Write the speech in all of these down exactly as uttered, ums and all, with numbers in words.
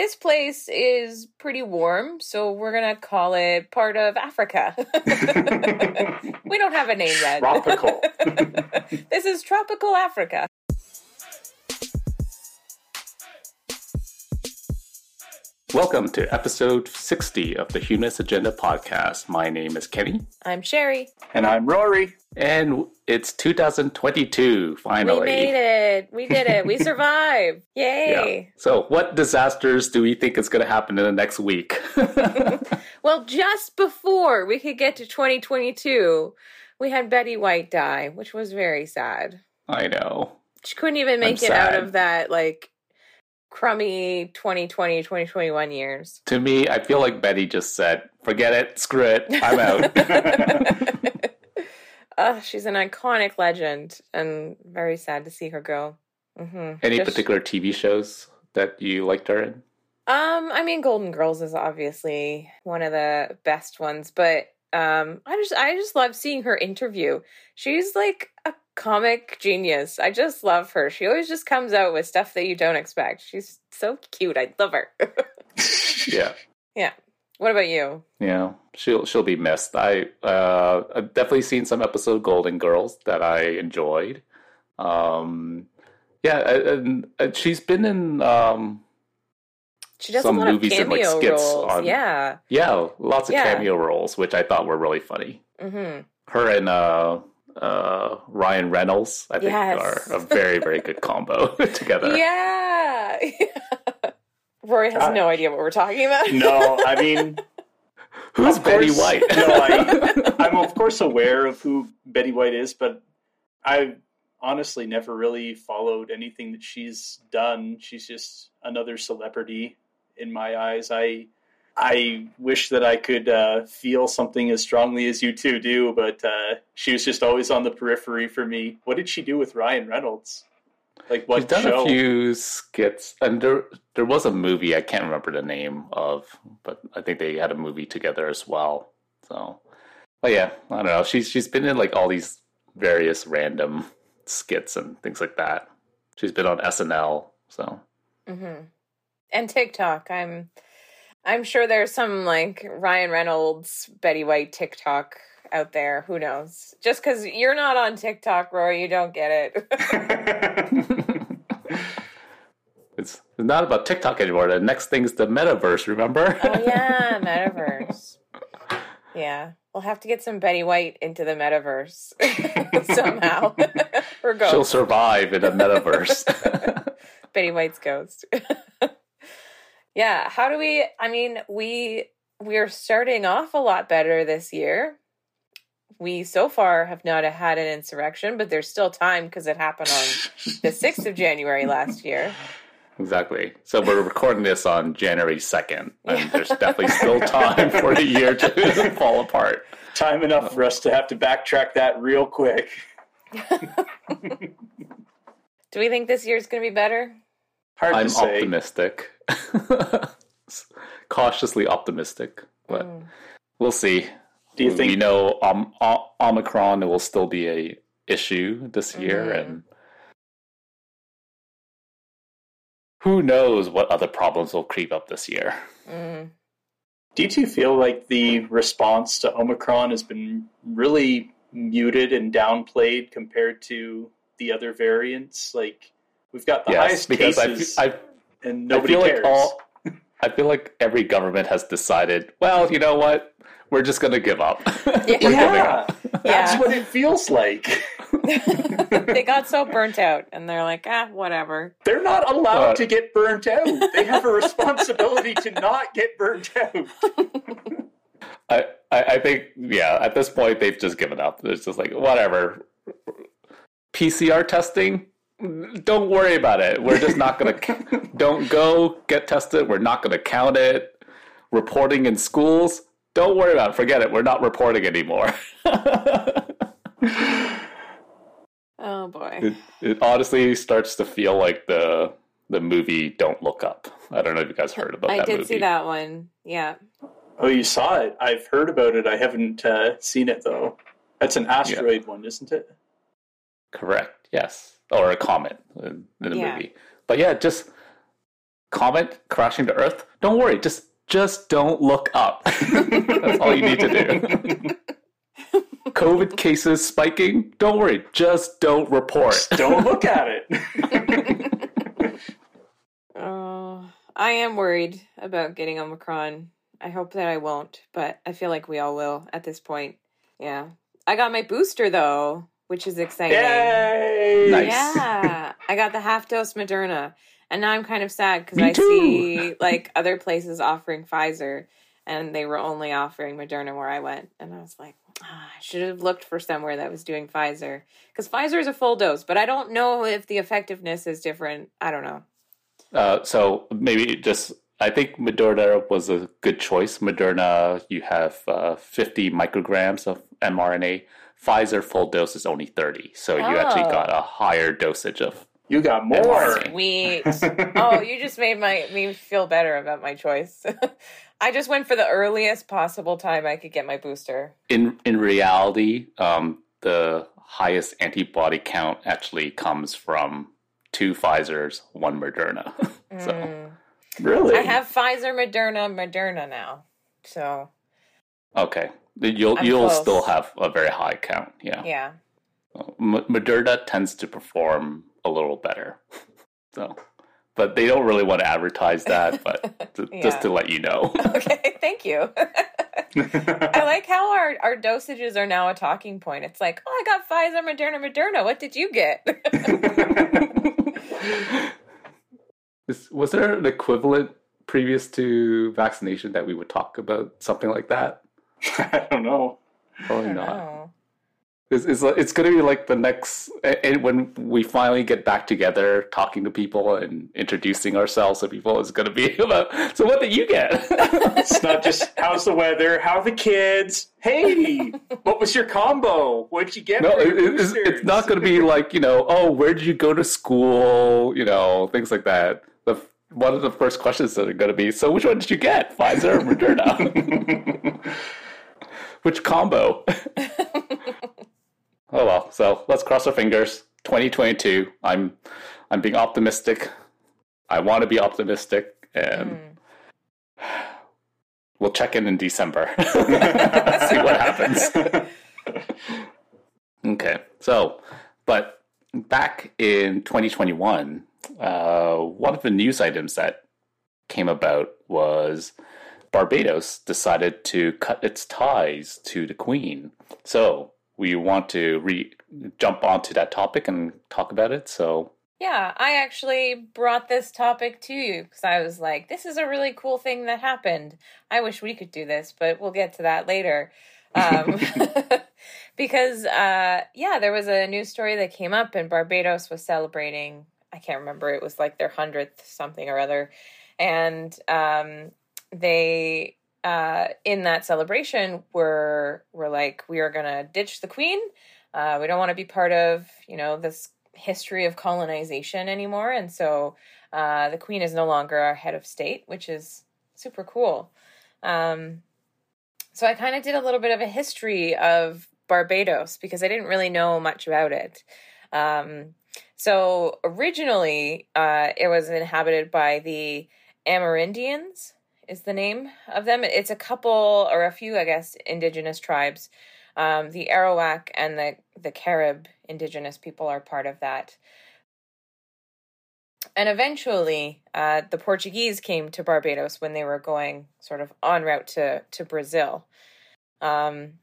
this place is pretty warm, so we're going to call it part of Africa. We don't have a name yet. Tropical. This is tropical Africa. Welcome to episode sixty of the Humanist Agenda podcast. My name is Kenny. I'm Sherry. And I'm Rory. And it's two thousand twenty-two, finally. We made it. We did it. We survived. Yay. Yeah. So what disasters do we think is going to happen in the next week? Well, just before we could get to twenty twenty-two, we had Betty White die, which was very sad. I know. She couldn't even make I'm it sad. out of that, like, crummy twenty twenty, twenty twenty-one years. To me, I feel like Betty just said, forget it, screw it, I'm out. uh, she's an iconic legend and very sad to see her go. Mm-hmm. Any just... particular T V shows that you liked her in? Um, I mean, Golden Girls is obviously one of the best ones, but um, I just, I just love seeing her interview. She's like a comic genius. I just love her. She always just comes out with stuff that you don't expect. She's so cute. I love her. Yeah. Yeah. What about you? Yeah. She'll she'll be missed. I uh I've definitely seen some episode of Golden Girls that I enjoyed. Um yeah, and, and she's been in um she does some a lot movies of cameo and like skits roles. On Yeah. Yeah, lots of yeah. cameo roles, which I thought were really funny. Mhm. Her and uh Uh, Ryan Reynolds, I think, yes. are a very, very good combo together. Yeah. yeah. Rory has uh, no idea what we're talking about. No, I mean... Who's Betty course, White? No, I, I'm, of course, aware of who Betty White is, but I honestly never really followed anything that she's done. She's just another celebrity in my eyes. I... I wish that I could uh, feel something as strongly as you two do, but uh, she was just always on the periphery for me. What did she do with Ryan Reynolds? Like what She's done show? A few skits, and there there was a movie I can't remember the name of, but I think they had a movie together as well. So, but yeah, I don't know. She's she's been in like all these various random skits and things like that. She's been on S N L, so mm-hmm. and TikTok. I'm. I'm sure there's some, like, Ryan Reynolds, Betty White TikTok out there. Who knows? Just because you're not on TikTok, Rory, you don't get it. It's not about TikTok anymore. The next thing's the metaverse, remember? Oh, yeah, metaverse. Yeah. We'll have to get some Betty White into the metaverse somehow. Or ghost. She'll survive in a metaverse. Betty White's ghost. Yeah, how do we, I mean, we we are starting off a lot better this year. We so far have not had an insurrection, but there's still time because it happened on the sixth of January last year. Exactly. So we're recording this on January second, and yeah. there's definitely still time for the year to fall apart. Time enough for us to have to backtrack that real quick. Do we think this year's going to be better? Hard I'm to say. Optimistic. Cautiously optimistic, but mm. we'll see. Do you think we know um, Omicron will still be a issue this mm-hmm. year, and who knows what other problems will creep up this year? Mm. Do you two feel like the response to Omicron has been really muted and downplayed compared to the other variants? Like we've got the yes, highest because cases. I've, I've, And nobody I feel cares. Like all, I feel like every government has decided, well, you know what? We're just going to give up. Yeah. We're giving up. Yeah. That's what it feels like. They got so burnt out, and they're like, ah, whatever. They're not allowed what? to get burnt out. They have a responsibility to not get burnt out. I, I, I think, yeah, at this point, they've just given up. It's just like, whatever. P C R testing? Don't worry about it. We're just not going to... Don't go. Get tested. We're not going to count it. Reporting in schools? Don't worry about it. Forget it. We're not reporting anymore. Oh, boy. It, it honestly starts to feel like the the movie Don't Look Up. I don't know if you guys heard about I that movie. I did see that one. Yeah. Oh, you saw it. I've heard about it. I haven't uh, seen it, though. That's an asteroid yeah. one, isn't it? Correct. Yes. Or a comet in the yeah. movie. But yeah, just comet crashing to Earth, don't worry. Just just don't look up. That's all you need to do. COVID cases spiking, don't worry. Just don't report. Just don't look at it. Oh, I am worried about getting Omicron. I hope that I won't, but I feel like we all will at this point. Yeah. I got my booster, though, which is exciting. Yay! Nice. Yeah. I got the half-dose Moderna. And now I'm kind of sad because I too. see, like, other places offering Pfizer, and they were only offering Moderna where I went. And I was like, oh, I should have looked for somewhere that was doing Pfizer. Because Pfizer is a full dose, but I don't know if the effectiveness is different. I don't know. Uh, so maybe just... I think Moderna was a good choice. Moderna, you have uh, fifty micrograms of mRNA. Pfizer full dose is only thirty, so oh. you actually got a higher dosage of. You got more. mRNA. Sweet. Oh, you just made my me feel better about my choice. I just went for the earliest possible time I could get my booster. In in reality, um, the highest antibody count actually comes from two Pfizers, one Moderna. so. Mm. Really? I have Pfizer, Moderna, Moderna now. So okay, you'll I'm you'll close. still have a very high count. Yeah. Yeah. M- Moderna tends to perform a little better. So, but they don't really want to advertise that, but to, yeah. just to let you know. Okay, thank you. I like how our, our dosages are now a talking point. It's like, "Oh, I got Pfizer, Moderna, Moderna. What did you get?" Was there an equivalent previous to vaccination that we would talk about something like that? I don't know. Probably not. It's, it's, it's going to be like the next... And when we finally get back together, talking to people and introducing ourselves to people, it's going to be about, so what did you get? It's not just, how's the weather? How are the kids? Hey, what was your combo? What'd you get? No, it, it's, it's not going to be like, you know, oh, where did you go to school? You know, things like that. The, one of the first questions that are going to be, so which one did you get? Pfizer or Moderna? Which combo? Oh, well, so let's cross our fingers. twenty twenty-two, I'm I'm being optimistic. I want to be optimistic, and mm. we'll check in in December. See what happens. Okay, so, but back in twenty twenty-one, uh, one of the news items that came about was Barbados decided to cut its ties to the Queen. So... We want to re- jump onto that topic and talk about it, so... Yeah, I actually brought this topic to you, because I was like, this is a really cool thing that happened. I wish we could do this, but we'll get to that later. Um, because, uh, yeah, there was a news story that came up, and Barbados was celebrating, I can't remember, it was like their hundredth something or other, and um, they... Uh, in that celebration, we're, we're like, we are going to ditch the Queen. Uh, we don't want to be part of, you know, this history of colonization anymore. And so uh, the Queen is no longer our head of state, which is super cool. Um, so I kind of did a little bit of a history of Barbados because I didn't really know much about it. Um, so originally uh, it was inhabited by the Amerindians, is the name of them. It's a couple or a few, I guess, indigenous tribes. Um, the Arawak and the, the Carib indigenous people are part of that. And eventually, uh, the Portuguese came to Barbados when they were going sort of en route to, to Brazil. Um,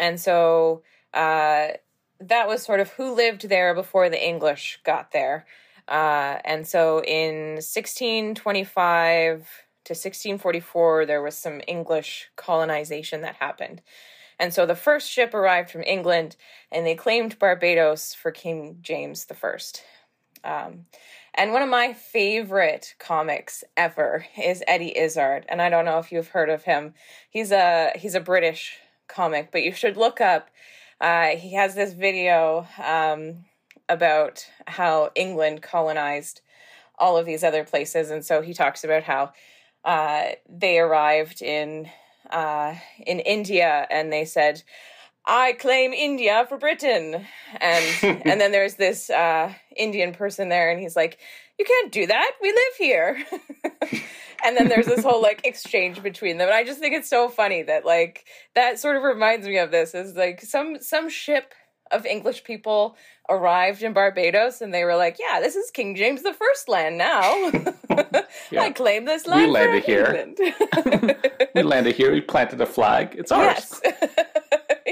and so uh, that was sort of who lived there before the English got there. Uh, and so in sixteen twenty-five... to sixteen forty-four, there was some English colonization that happened. And so the first ship arrived from England, and they claimed Barbados for King James I. Um, and one of my favorite comics ever is Eddie Izzard, and I don't know if you've heard of him. He's a he's a British comic, but you should look up. Uh, he has this video um, about how England colonized all of these other places, and so he talks about how Uh, they arrived in uh, in India, and they said, "I claim India for Britain." And and then there's this uh, Indian person there, and he's like, you can't do that. We live here. And then there's this whole like exchange between them. And I just think it's so funny that like that sort of reminds me of this is like some some ship of English people arrived in Barbados and they were like, yeah, this is King James the First land now. Yeah. I claim this land. We landed here. We landed here. We planted a flag. It's ours. Yes.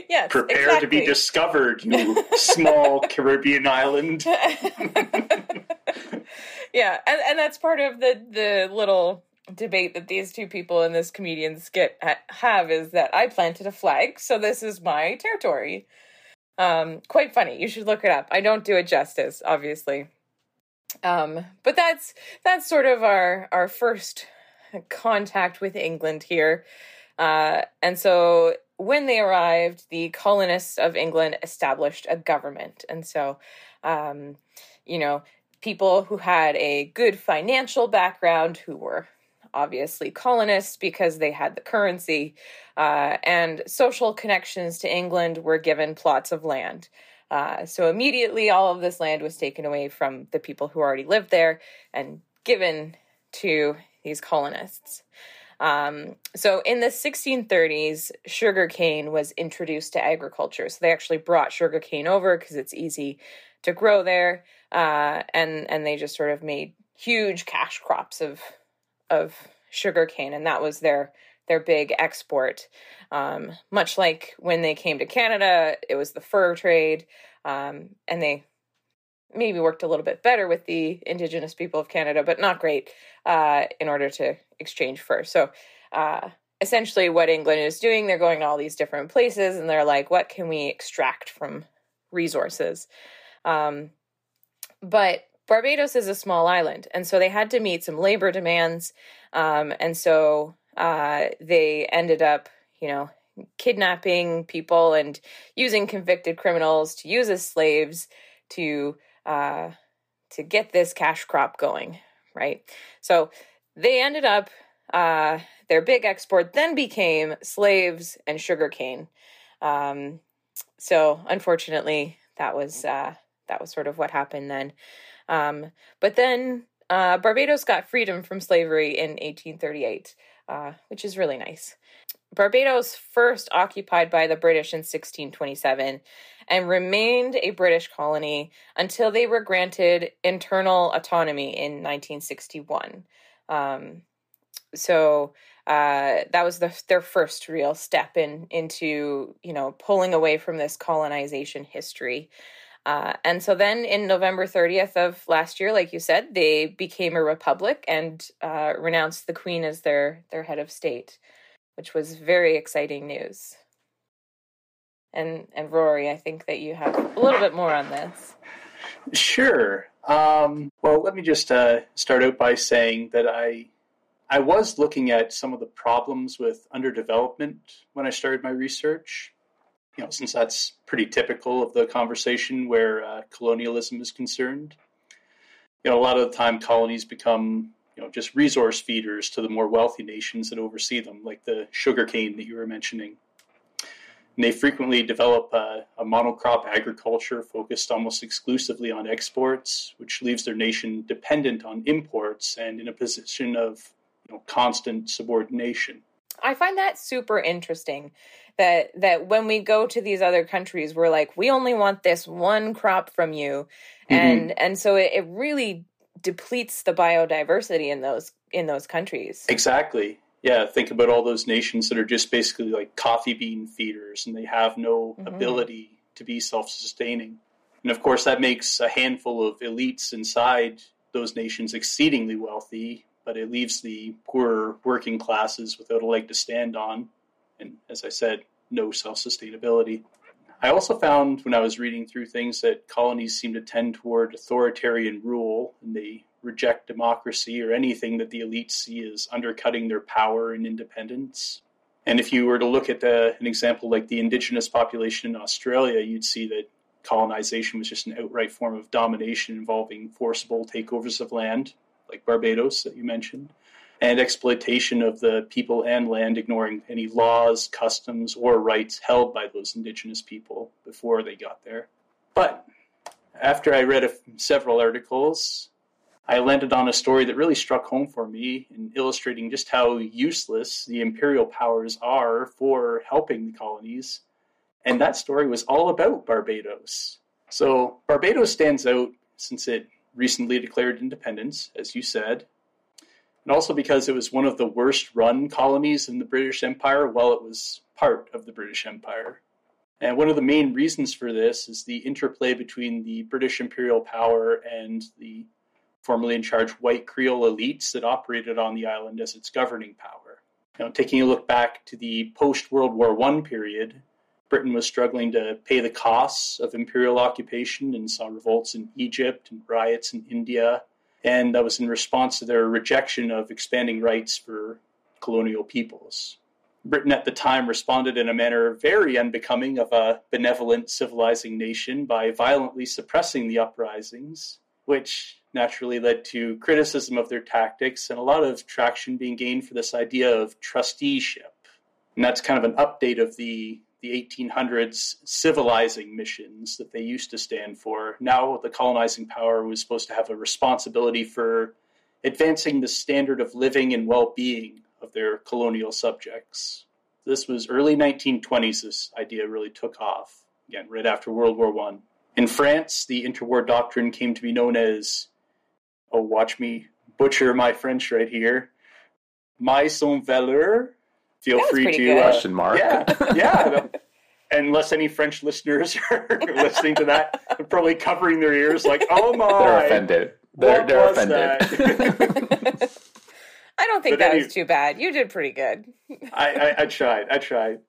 Yes, prepare exactly. to be discovered, you small Caribbean island. Yeah, and, and that's part of the, the little debate that these two people and this comedian skit ha- have is that I planted a flag, so this is my territory. Um, quite funny. You should look it up. I don't do it justice, obviously. Um, but that's that's sort of our, our first contact with England here. Uh, and so when they arrived, the colonists of England established a government. And so, um, you know, people who had a good financial background, who were obviously colonists because they had the currency, uh, and social connections to England were given plots of land. Uh, so immediately all of this land was taken away from the people who already lived there and given to these colonists. Um, so in the sixteen thirties, sugarcane was introduced to agriculture. So they actually brought sugarcane over because it's easy to grow there. Uh, and, and they just sort of made huge cash crops of, of sugarcane. And that was their, their big export. Um, much like when they came to Canada, it was the fur trade. Um, and they maybe worked a little bit better with the Indigenous people of Canada, but not great, uh, in order to exchange fur. So uh, essentially what England is doing, they're going to all these different places and they're like, what can we extract from resources? Um, but Barbados is a small island. And so they had to meet some labor demands. Um, and so uh, they ended up, you know, kidnapping people and using convicted criminals to use as slaves to uh, to get this cash crop going, right? So they ended up, uh, their big export then became slaves and sugarcane. Um, so unfortunately, that was uh, that was sort of what happened then. Um, but then uh, Barbados got freedom from slavery in eighteen thirty-eight, uh, which is really nice. Barbados first occupied by the British in sixteen twenty-seven and remained a British colony until they were granted internal autonomy in nineteen sixty-one. Um, so uh, that was the, their first real step in into, you know, pulling away from this colonization history. Uh, and so then in November thirtieth of last year, like you said, they became a republic and uh, renounced the Queen as their, their head of state, which was very exciting news. And and Rory, I think that you have a little bit more on this. Sure. Um, well, let me just uh, start out by saying that I I was looking at some of the problems with underdevelopment when I started my research. You know, since that's pretty typical of the conversation where uh, colonialism is concerned. You know, a lot of the time colonies become, you know, just resource feeders to the more wealthy nations that oversee them, like the sugarcane that you were mentioning. And they frequently develop a, a monocrop agriculture focused almost exclusively on exports, which leaves their nation dependent on imports and in a position of, you know, constant subordination. I find that super interesting that that when we go to these other countries, we're like, we only want this one crop from you. Mm-hmm. And and so it, it really depletes the biodiversity in those in those countries. Exactly. Yeah, think about all those nations that are just basically like coffee bean feeders and they have no mm-hmm. ability to be self-sustaining. And of course, that makes a handful of elites inside those nations exceedingly wealthy, but it leaves the poorer working classes without a leg to stand on. And as I said, no self-sustainability. I also found when I was reading through things that colonies seem to tend toward authoritarian rule and they reject democracy or anything that the elites see as undercutting their power and independence. And if you were to look at the, an example like the indigenous population in Australia, you'd see that colonization was just an outright form of domination involving forcible takeovers of land, like Barbados that you mentioned, and exploitation of the people and land, ignoring any laws, customs, or rights held by those indigenous people before they got there. But after I read a, several articles, I landed on a story that really struck home for me in illustrating just how useless the imperial powers are for helping the colonies. And that story was all about Barbados. So Barbados stands out since it recently declared independence, as you said, and also because it was one of the worst-run colonies in the British Empire while it was part of the British Empire. And one of the main reasons for this is the interplay between the British imperial power and the formerly in charge white Creole elites that operated on the island as its governing power. Now, taking a look back to the post-World War One period, Britain was struggling to pay the costs of imperial occupation and saw revolts in Egypt and riots in India, and that was in response to their rejection of expanding rights for colonial peoples. Britain at the time responded in a manner very unbecoming of a benevolent, civilizing nation by violently suppressing the uprisings, which naturally led to criticism of their tactics and a lot of traction being gained for this idea of trusteeship. And that's kind of an update of the, the eighteen hundreds civilizing missions that they used to stand for. Now the colonizing power was supposed to have a responsibility for advancing the standard of living and well-being of their colonial subjects. This was early nineteen twenties, this idea really took off, again, right after World War One. In France, the interwar doctrine came to be known as, oh, watch me butcher my French right here, mais sans valeur. Feel free to... Uh, question mark. Yeah, yeah. Unless any French listeners are listening to that, they're probably covering their ears like, oh my. They're offended. They're, they're offended. I don't think but that any, was too bad. You did pretty good. I, I, I tried. I tried.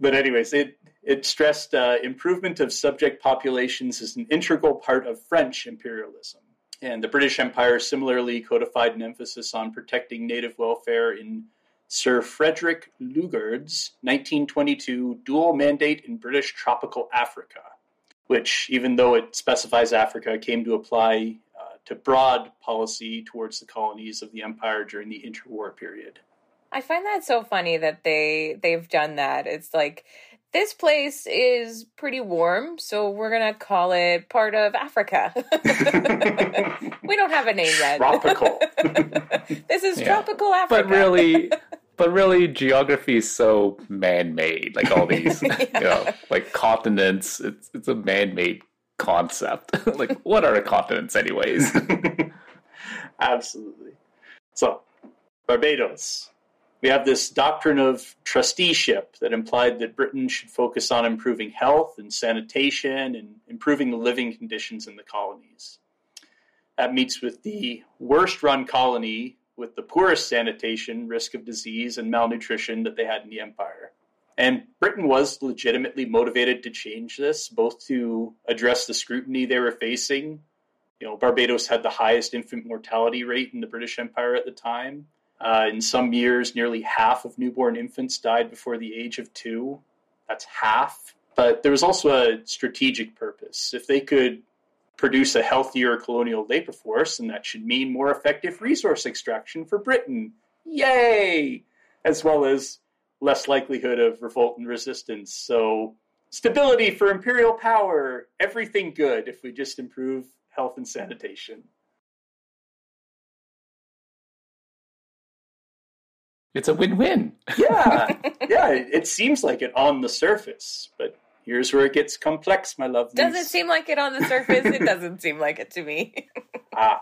But anyways, it, it stressed uh, improvement of subject populations as an integral part of French imperialism. And the British Empire similarly codified an emphasis on protecting native welfare in Sir Frederick Lugard's nineteen twenty-two Dual Mandate in British Tropical Africa, which, even though it specifies Africa, came to apply to broad policy towards the colonies of the empire during the interwar period. I find that so funny that they, they've done that. It's like, this place is pretty warm, so we're going to call it part of Africa. We don't have a name yet. Tropical. This is yeah. tropical Africa. But really... But really, geography is so man-made, like all these, yeah. you know, like continents, it's it's a man-made concept. Like, what are continents anyways? Absolutely. So, Barbados. We have this doctrine of trusteeship that implied that Britain should focus on improving health and sanitation and improving the living conditions in the colonies. That meets with the worst-run colony with the poorest sanitation, risk of disease, and malnutrition that they had in the empire. And Britain was legitimately motivated to change this, both to address the scrutiny they were facing. You know, Barbados had the highest infant mortality rate in the British Empire at the time. Uh, in some years, nearly half of newborn infants died before the age of two. That's half. But there was also a strategic purpose. If they could produce a healthier colonial labor force, and that should mean more effective resource extraction for Britain. Yay! As well as less likelihood of revolt and resistance. So stability for imperial power. Everything good if we just improve health and sanitation. It's a win-win. Yeah. Yeah, it seems like it on the surface, but... Here's where it gets complex, my lovelies. Doesn't seem like it on the surface. It doesn't seem like it to me. ah,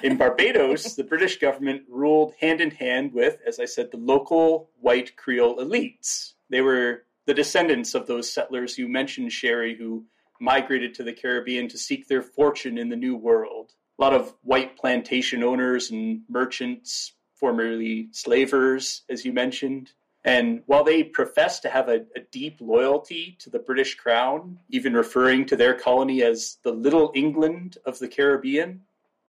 in Barbados, the British government ruled hand-in-hand with, as I said, the local white Creole elites. They were the descendants of those settlers you mentioned, Sherry, who migrated to the Caribbean to seek their fortune in the New World. A lot of white plantation owners and merchants, formerly slavers, as you mentioned. And while they professed to have a, a deep loyalty to the British crown, even referring to their colony as the Little England of the Caribbean,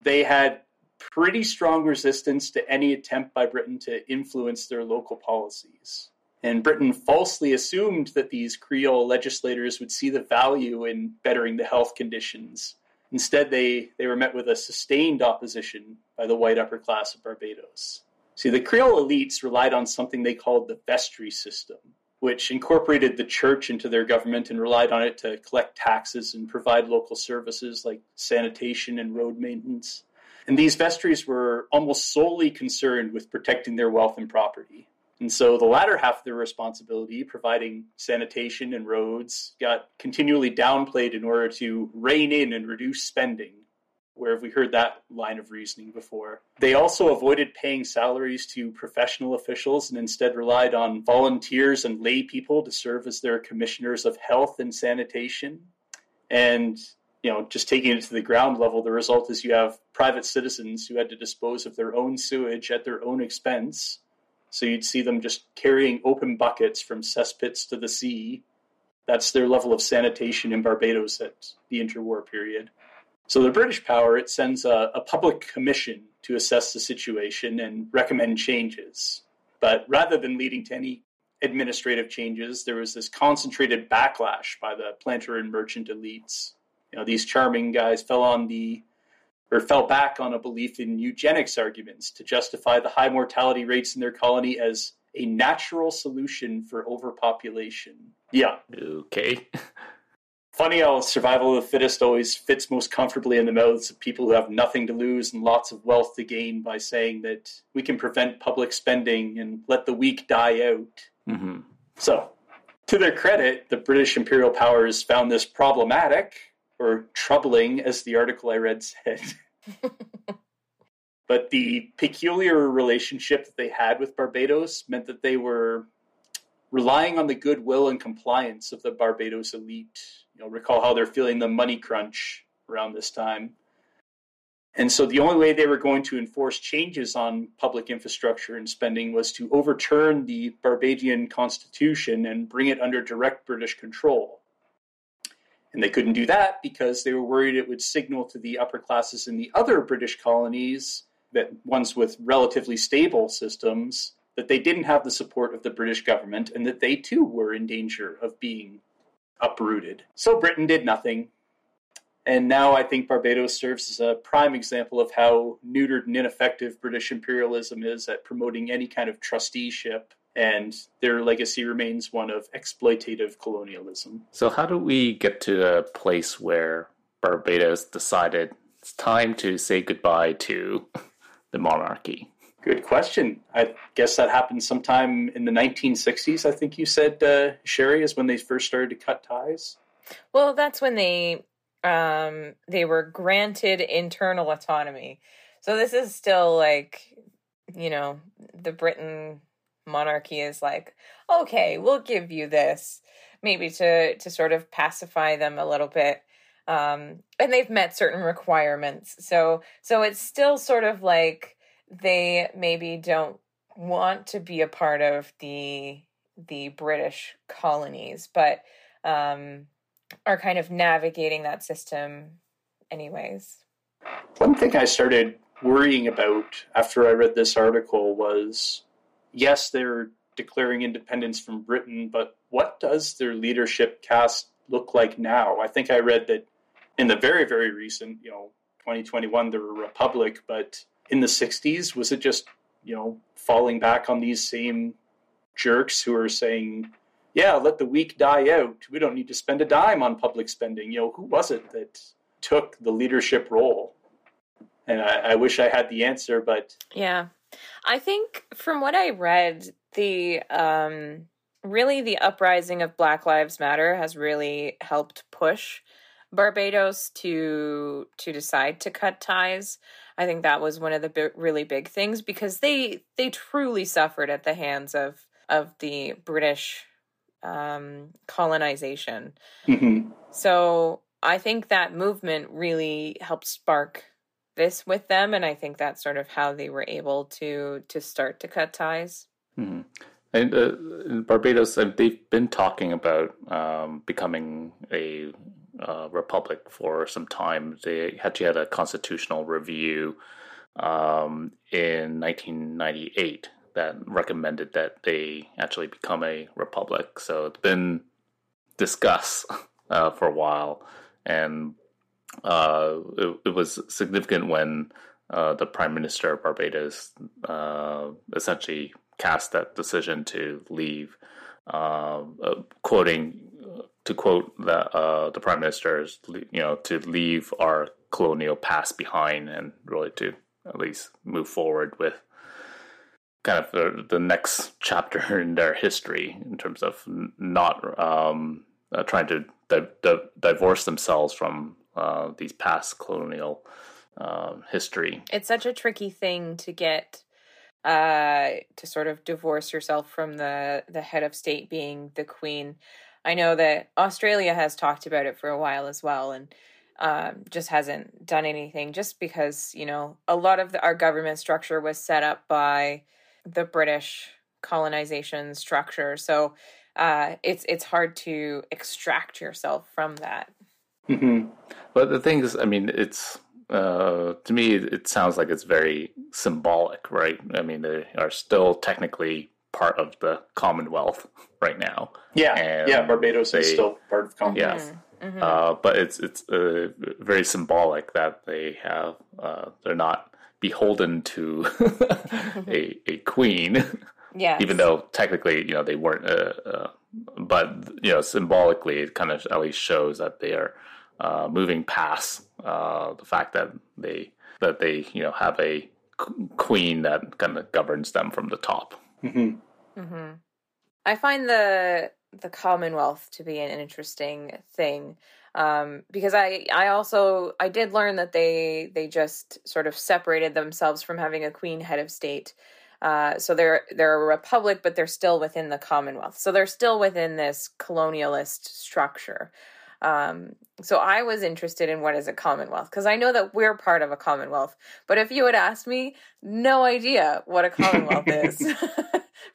they had pretty strong resistance to any attempt by Britain to influence their local policies. And Britain falsely assumed that these Creole legislators would see the value in bettering the health conditions. Instead, they, they were met with a sustained opposition by the white upper class of Barbados. See, the Creole elites relied on something they called the vestry system, which incorporated the church into their government and relied on it to collect taxes and provide local services like sanitation and road maintenance. And these vestries were almost solely concerned with protecting their wealth and property. And so the latter half of their responsibility, providing sanitation and roads, got continually downplayed in order to rein in and reduce spending. Where have we heard that line of reasoning before? They also avoided paying salaries to professional officials and instead relied on volunteers and lay people to serve as their commissioners of health and sanitation. And, you know, just taking it to the ground level, the result is you have private citizens who had to dispose of their own sewage at their own expense. So you'd see them just carrying open buckets from cesspits to the sea. That's their level of sanitation in Barbados at the interwar period. So the British power, it sends a, a public commission to assess the situation and recommend changes. But rather than leading to any administrative changes, there was this concentrated backlash by the planter and merchant elites. You know, these charming guys fell on the, or fell back on a belief in eugenics arguments to justify the high mortality rates in their colony as a natural solution for overpopulation. Yeah. Okay. Funny how survival of the fittest always fits most comfortably in the mouths of people who have nothing to lose and lots of wealth to gain by saying that we can prevent public spending and let the weak die out. Mm-hmm. So, to their credit, the British imperial powers found this problematic, or troubling, as the article I read said. But the peculiar relationship that they had with Barbados meant that they were relying on the goodwill and compliance of the Barbados elite. You know, recall how they're feeling the money crunch around this time. And so the only way they were going to enforce changes on public infrastructure and spending was to overturn the Barbadian constitution and bring it under direct British control. And they couldn't do that because they were worried it would signal to the upper classes in the other British colonies, that ones with relatively stable systems, that they didn't have the support of the British government and that they too were in danger of being uprooted. So Britain did nothing. And now I think Barbados serves as a prime example of how neutered and ineffective British imperialism is at promoting any kind of trusteeship. And their legacy remains one of exploitative colonialism. So how do we get to a place where Barbados decided it's time to say goodbye to the monarchy? Good question. I guess that happened sometime in the nineteen sixties, I think you said, uh, Sherry, is when they first started to cut ties. Well, that's when they um, they were granted internal autonomy. So this is still like, you know, the Britain monarchy is like, okay, we'll give you this, maybe to, to sort of pacify them a little bit. Um, and they've met certain requirements. So so it's still sort of like, they maybe don't want to be a part of the the British colonies, but um, are kind of navigating that system anyways. One thing I started worrying about after I read this article was, yes, they're declaring independence from Britain, but what does their leadership cast look like now? I think I read that in the very, very recent, you know, twenty twenty-one, they were a republic, but in the sixties, was it just, you know, falling back on these same jerks who are saying, yeah, let the weak die out. We don't need to spend a dime on public spending. You know, who was it that took the leadership role? And I, I wish I had the answer, but... Yeah. I think from what I read, the um, really the uprising of Black Lives Matter has really helped push Barbados to to decide to cut ties. I think that was one of the bi- really big things because they they truly suffered at the hands of of the British um, colonization. Mm-hmm. So I think that movement really helped spark this with them, and I think that's sort of how they were able to to start to cut ties. Mm-hmm. And uh, in Barbados, they've been talking about um, becoming a Uh, republic for some time. They actually had a constitutional review um, in nineteen ninety-eight that recommended that they actually become a republic. So it's been discussed uh, for a while, and uh, it, it was significant when uh, the Prime Minister of Barbados uh, essentially cast that decision to leave, uh, uh, quoting. To quote the, uh, the Prime Minister's, you know, to leave our colonial past behind and really to at least move forward with kind of the, the next chapter in their history in terms of not um, uh, trying to di- di- divorce themselves from uh, these past colonial uh, history. It's such a tricky thing to get uh, to sort of divorce yourself from the, the head of state being the queen. I know that Australia has talked about it for a while as well, and um, just hasn't done anything just because, you know, a lot of the, our government structure was set up by the British colonization structure. So uh, it's it's hard to extract yourself from that. Mm-hmm. But the thing is, I mean, it's uh, to me, it sounds like it's very symbolic, right? I mean, they are still technically part of the Commonwealth right now. Yeah, and yeah, Barbados they, is still part of Commonwealth. Yeah. Mm-hmm. Uh, but it's it's uh, very symbolic that they have uh, they're not beholden to a a queen. Yeah, even though technically, you know, they weren't. Uh, uh, but you know, symbolically, it kind of at least shows that they are uh, moving past uh, the fact that they that they you know have a queen that kind of governs them from the top. Mm-hmm. Mm-hmm. I find the the Commonwealth to be an interesting thing um, because I, I also I did learn that they they just sort of separated themselves from having a queen head of state. Uh, so they're they're a republic, but they're still within the Commonwealth. So they're still within this colonialist structure. Um, so I was interested in what is a Commonwealth, because I know that we're part of a Commonwealth, but if you had asked me, no idea what a Commonwealth is.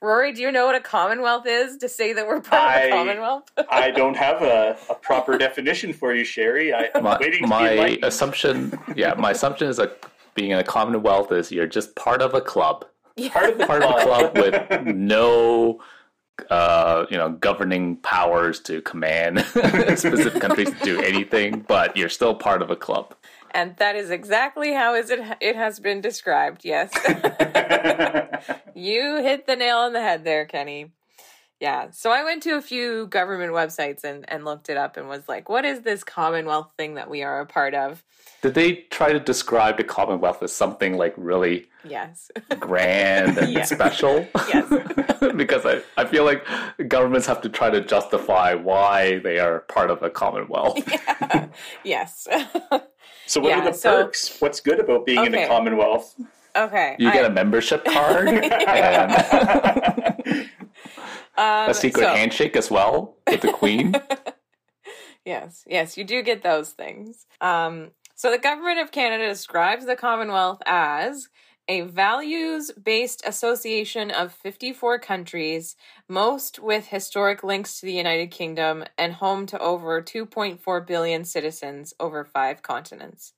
Rory, do you know what a Commonwealth is to say that we're part I, of a Commonwealth? I don't have a, a proper definition for you, Sherry. I, I'm my, waiting to my be enlightened. assumption, yeah, my assumption is that being in a Commonwealth is you're just part of a club, yeah. part, of the, part of the club with no Uh, you know, governing powers to command specific countries to do anything, but you're still part of a club. And that is exactly how is it it has been described, yes. You hit the nail on the head there, Kenny. Yeah, so I went to a few government websites and, and looked it up and was like, what is this Commonwealth thing that we are a part of? Did they try to describe the Commonwealth as something like really yes. grand and yes. special? Yes. Because I, I feel like governments have to try to justify why they are part of a Commonwealth. Yeah. Yes. So what yeah, are the so, perks? What's good about being okay. in a Commonwealth? Okay. You I, get a membership card. Yeah. And Um, a secret so, handshake as well with the queen. Yes, yes, you do get those things. Um, so the government of Canada describes the Commonwealth as a values-based association of fifty-four countries, most with historic links to the United Kingdom and home to over two point four billion citizens over five continents.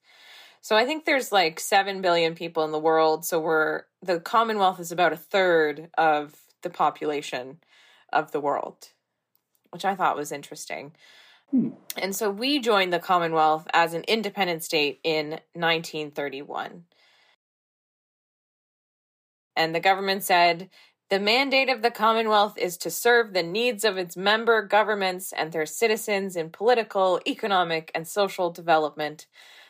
So I think there's like seven billion people in the world. So we're the Commonwealth is about a third of the population of the world, which I thought was interesting. Hmm. And so we joined the Commonwealth as an independent state in nineteen thirty-one. And the government said, the mandate of the Commonwealth is to serve the needs of its member governments and their citizens in political, economic, and social development.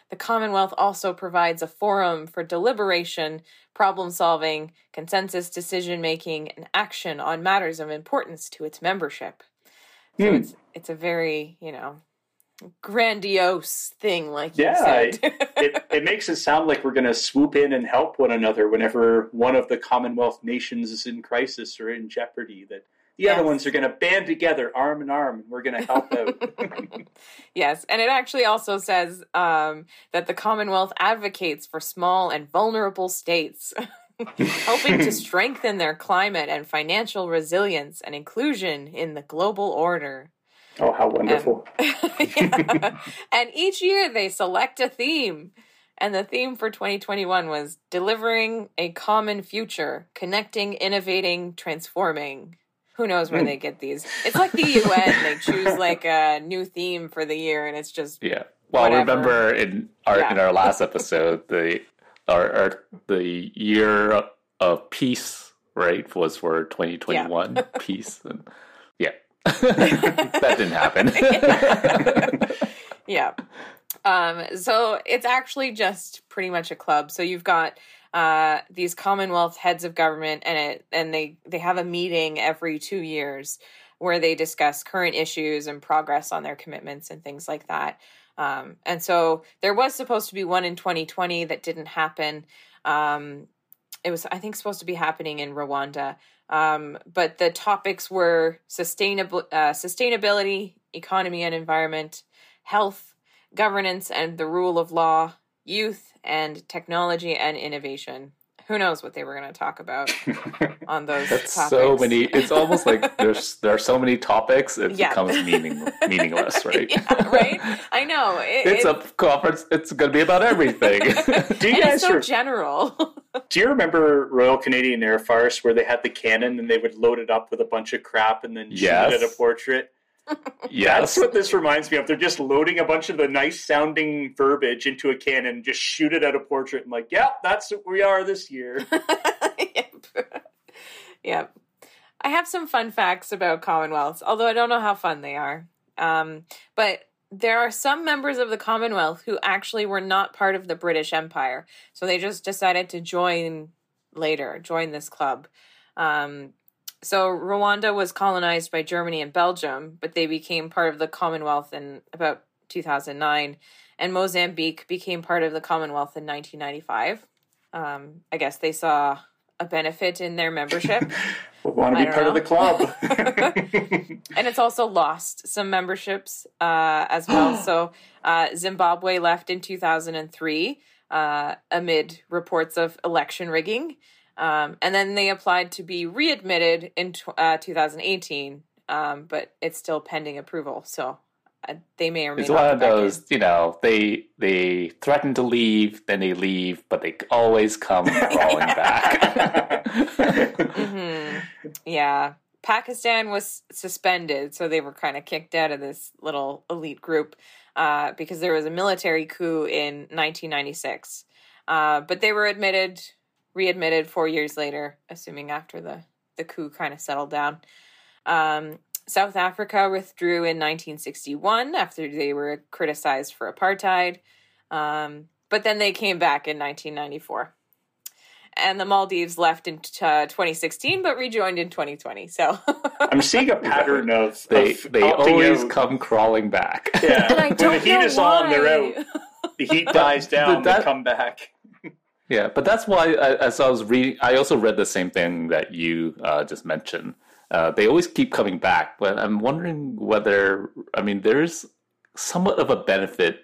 The Commonwealth also provides a forum for deliberation, problem-solving, consensus decision-making, and action on matters of importance to its membership. So mm. it's, it's a very, you know, grandiose thing, like yeah, you said. it, it makes it sound like we're going to swoop in and help one another whenever one of the Commonwealth nations is in crisis or in jeopardy, that the yes. other ones are going to band together, arm in arm, and we're going to help out. Yes, and it actually also says um, that the Commonwealth advocates for small and vulnerable states, helping to strengthen their climate and financial resilience and inclusion in the global order. Oh, how wonderful. Um, yeah. And each year they select a theme. And the theme for twenty twenty-one was delivering a common future, connecting, innovating, transforming. Who knows where mm. they get these? It's like the U N. They choose like a new theme for the year, and it's just yeah. Well, whatever. Remember in our yeah. in our last episode, the our, our the year of peace, right, was for twenty twenty-one yeah. peace, and yeah, that didn't happen. Yeah. Yeah. Um, so it's actually just pretty much a club. So you've got uh, these Commonwealth heads of government, and it and they they have a meeting every two years where they discuss current issues and progress on their commitments and things like that. Um, and so there was supposed to be one in twenty twenty that didn't happen. Um, it was, I think, supposed to be happening in Rwanda. Um, but the topics were sustainable, uh, sustainability, economy and environment, health, governance and the rule of law, youth and technology and innovation. Who knows what they were going to talk about on those That's topics. So many. It's almost like there's there are so many topics, it yeah. becomes meaning, meaningless, right? Yeah, right? I know. It, it's it, a conference. It's going to be about everything. Do you and guys it's so re- general. Do you remember Royal Canadian Air Force where they had the cannon and they would load it up with a bunch of crap and then yes. shoot at a portrait? Yes. That's what this reminds me of. They're just loading a bunch of the nice sounding verbiage into a cannon, just shoot it at a portrait and like, yeah, that's what we are this year. Yep. Yep. I have some fun facts about Commonwealths, although I don't know how fun they are. Um, but there are some members of the Commonwealth who actually were not part of the British Empire. So they just decided to join later, join this club. Um So Rwanda was colonized by Germany and Belgium, but they became part of the Commonwealth in about two thousand nine. And Mozambique became part of the Commonwealth in nineteen ninety-five. Um, I guess they saw a benefit in their membership. We want to be part know. of the club. And it's also lost some memberships uh, as well. So uh, Zimbabwe left in two thousand three uh, amid reports of election rigging. Um, and then they applied to be readmitted in uh, two thousand eighteen, um, but it's still pending approval. So uh, they may or may it's not. It's one of those, in. you know, they they threaten to leave, then they leave, but they always come crawling back. Mm-hmm. Yeah. Pakistan was suspended, so they were kind of kicked out of this little elite group uh, because there was a military coup in nineteen ninety-six. Uh, but they were admitted... readmitted four years later, assuming after the, the coup kind of settled down. Um, South Africa withdrew in nineteen sixty-one after they were criticized for apartheid. Um, but then they came back in nineteen ninety-four. And the Maldives left in t- uh, twenty sixteen, but rejoined in twenty twenty. So I'm seeing a pattern of... They, of they always out. come crawling back. Yeah. And I don't when the heat know is why. on, they're out. The heat dies down, that, they come back. Yeah, but that's why, I, as I was reading, I also read the same thing that you uh, just mentioned. Uh, they always keep coming back, but I'm wondering whether, I mean, there's somewhat of a benefit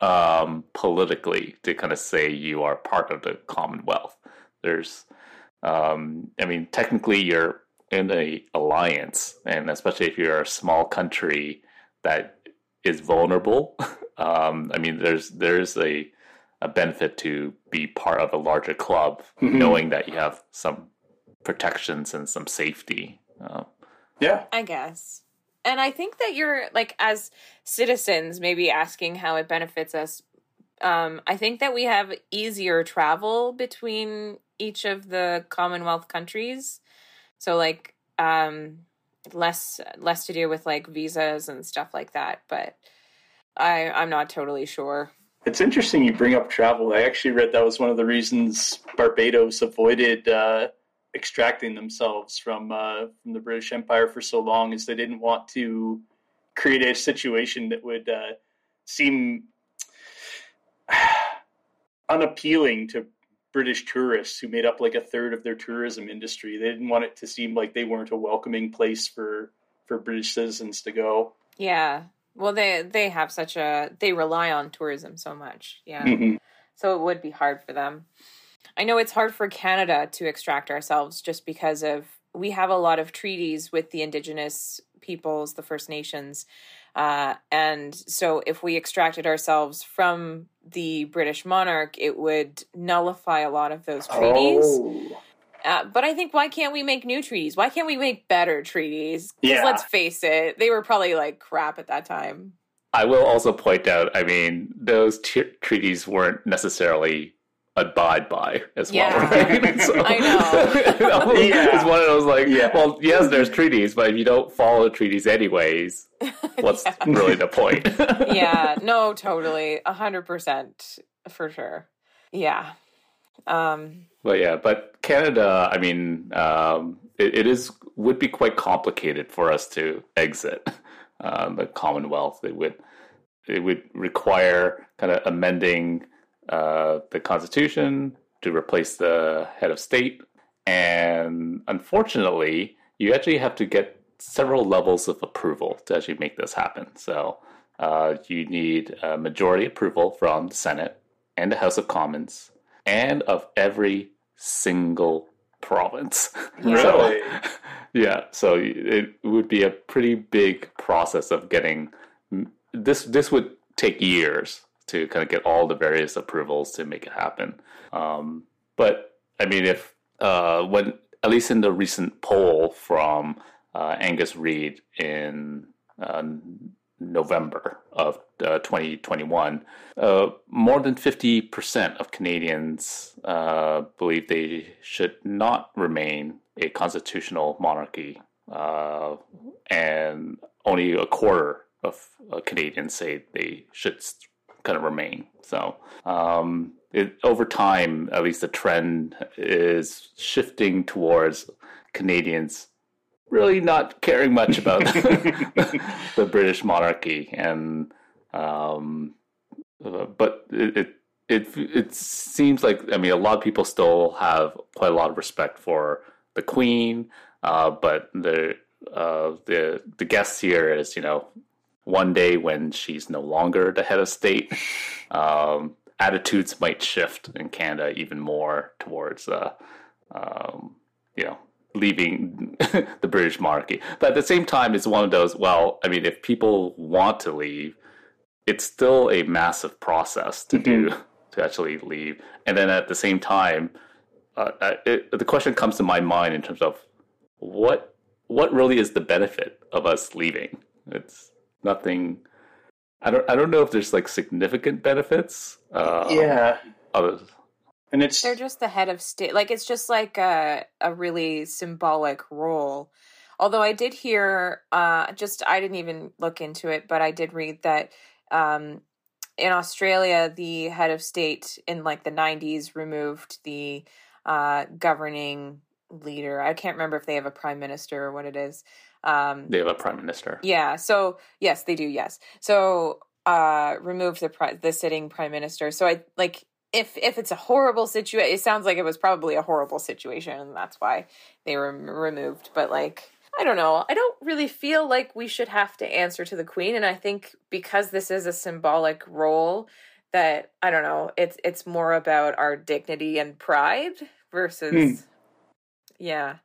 um, politically to kind of say you are part of the Commonwealth. There's, um, I mean, technically you're in an alliance, and especially if you're a small country that is vulnerable. um, I mean, there's there's a... a benefit to be part of a larger club, mm-hmm. knowing that you have some protections and some safety. Uh, yeah. I guess. And I think that you're, like, as citizens, maybe asking how it benefits us, um, I think that we have easier travel between each of the Commonwealth countries. So, like, um, less less to do with, like, visas and stuff like that. But I, I'm not totally sure. It's interesting you bring up travel. I actually read that was one of the reasons Barbados avoided uh, extracting themselves from uh, from the British Empire for so long, is they didn't want to create a situation that would uh, seem unappealing to British tourists who made up like a third of their tourism industry. They didn't want it to seem like they weren't a welcoming place for, for British citizens to go. Yeah. Well, they they have such a... They rely on tourism so much, yeah. Mm-hmm. So it would be hard for them. I know it's hard for Canada to extract ourselves just because of... We have a lot of treaties with the Indigenous peoples, the First Nations. Uh, and so if we extracted ourselves from the British monarch, it would nullify a lot of those treaties. Oh. Uh, but I think, why can't we make new treaties? Why can't we make better treaties? Because yeah. let's face it, they were probably like crap at that time. I will also point out, I mean, those t- treaties weren't necessarily abide by as yeah. well. Right? So, I know. It's yeah. one of those like, yeah. well, yes, there's treaties, but if you don't follow treaties anyways, what's yeah. really the point? Yeah, no, totally. A hundred percent for sure. Yeah. Um, but yeah, but Canada, I mean, um, it, it is, would be quite complicated for us to exit uh, the Commonwealth. It would, it would require kind of amending uh, the Constitution to replace the head of state. And unfortunately, you actually have to get several levels of approval to actually make this happen. So uh, you need a majority approval from the Senate and the House of Commons and of every single province. Really? So, yeah. So it would be a pretty big process of getting this. This would take years to kind of get all the various approvals to make it happen. Um, but I mean, if uh, when at least in the recent poll from uh, Angus Reid in uh, November of uh, twenty twenty-one, uh, more than fifty percent of Canadians uh, believe they should not remain a constitutional monarchy, uh, and only a quarter of uh, Canadians say they should st- kind of remain. So um, it, over time, at least the trend is shifting towards Canadians really not caring much about the British monarchy, and um, uh, but it, it it it seems like, I mean, a lot of people still have quite a lot of respect for the Queen, uh, but the uh, the the guess here is, you know, one day when she's no longer the head of state, um, attitudes might shift in Canada even more towards uh, um, you know, leaving the British monarchy. But at the same time, it's one of those, well, I mean, if people want to leave, it's still a massive process to mm-hmm. do, to actually leave. And then at the same time, uh, it, the question comes to my mind in terms of what what really is the benefit of us leaving? It's nothing. I don't I don't know if there's like significant benefits. Uh, yeah. Other, And it's, they're just the head of state. Like, it's just like a, a really symbolic role. Although I did hear, uh, just I didn't even look into it, but I did read that um, in Australia, the head of state in like the nineties removed the uh, governing leader. I can't remember if they have a prime minister or what it is. Um, they have a prime minister. Yeah. So, yes, they do. Yes. So uh, removed the pri- the sitting prime minister. So I like... If if it's a horrible situation, it sounds like it was probably a horrible situation, and that's why they were removed. But, like, I don't know. I don't really feel like we should have to answer to the Queen, and I think because this is a symbolic role that, I don't know, it's it's more about our dignity and pride versus, mm. yeah.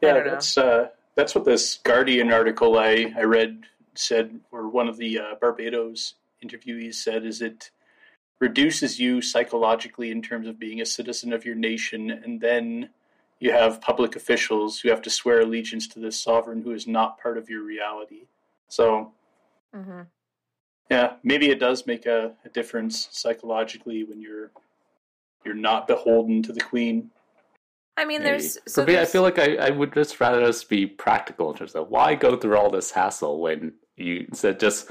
Yeah, I don't that's, know. Uh, that's what this Guardian article I, I read said, or one of the uh, Barbados interviewees said, is it reduces you psychologically in terms of being a citizen of your nation, and then you have public officials who have to swear allegiance to this sovereign who is not part of your reality. So, mm-hmm. yeah, maybe it does make a, a difference psychologically when you're you're not beholden to the Queen. I mean, maybe. there's... So For me, there's... I feel like I, I would just rather us be practical in terms of why go through all this hassle when you said just...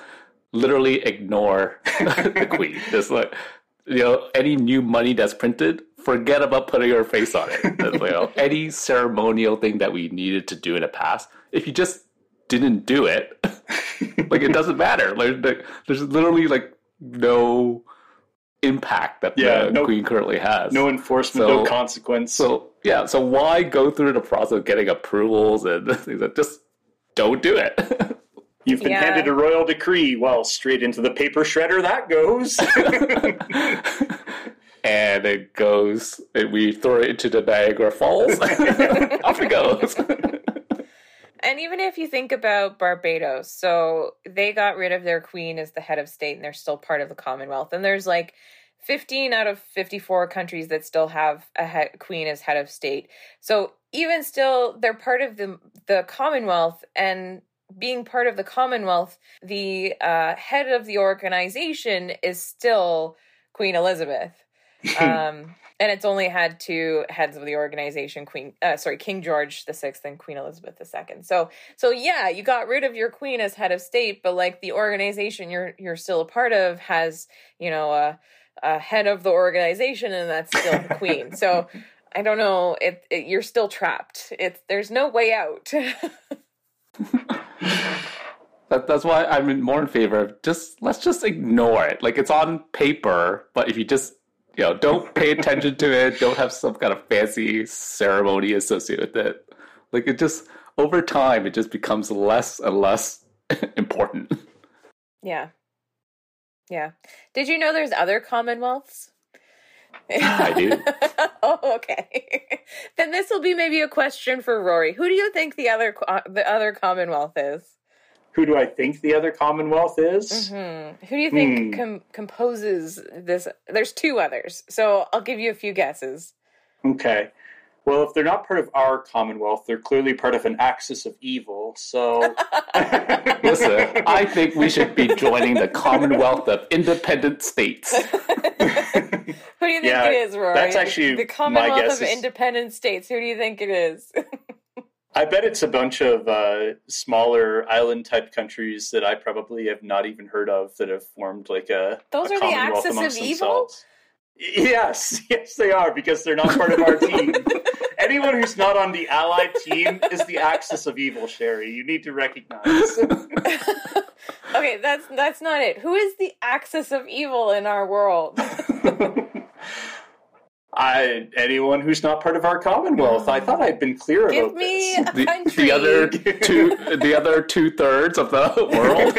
literally ignore the Queen. Just like, you know, any new money that's printed, forget about putting her face on it. That's, you know, any ceremonial thing that we needed to do in the past, if you just didn't do it, like, it doesn't matter. Like, like there's literally like no impact that yeah, the no, Queen currently has. No enforcement, so, no consequence. So yeah, so why go through the process of getting approvals and things like, just don't do it. You've been yeah. handed a royal decree. Well, straight into the paper shredder that goes. And it goes, and we throw it into the Niagara Falls. Off it goes. And even if you think about Barbados, so they got rid of their queen as the head of state, and they're still part of the Commonwealth. And there's like fifteen out of fifty-four countries that still have a he- queen as head of state. So even still, they're part of the the Commonwealth, and being part of the Commonwealth, the uh, head of the organization is still Queen Elizabeth. Um, and it's only had two heads of the organization, Queen, uh, sorry, King George the Sixth and Queen Elizabeth the Second. So, so yeah, you got rid of your queen as head of state, but like the organization you're you're still a part of has, you know, a, a head of the organization, and that's still the queen. So, I don't know, it, it you're still trapped. It's there's no way out. That, that's why I'm more in favor of just let's just ignore it. Like it's on paper, but if you just You know, don't pay attention to it. Don't have some kind of fancy ceremony associated with it. Like it just, over time, it just becomes less and less important. Yeah. Yeah. Did you know there's other Commonwealths? I do. Oh, okay. Then this will be maybe a question for Rory. Who do you think the other the other Commonwealth is? Who do I think the other Commonwealth is? Mm-hmm. Who do you think hmm. com- composes this? There's two others, so I'll give you a few guesses. Okay. Well, if they're not part of our Commonwealth, they're clearly part of an axis of evil, so... Listen, I think we should be joining the Commonwealth of Independent States. Who do you think yeah, it is, Rory? That's actually the Commonwealth my guess of is... Independent States. Who do you think it is? I bet it's a bunch of uh, smaller island-type countries that I probably have not even heard of that have formed like a Those a are the axis of evil? Yes, yes they are, because they're not part of our team. Anyone who's not on the allied team is the axis of evil, Sherry. You need to recognize. Okay, that's that's not it. Who is the axis of evil in our world? I, anyone who's not part of our Commonwealth. I thought I'd been clear Give about me this. A country. The, the other two, the other two thirds of the world.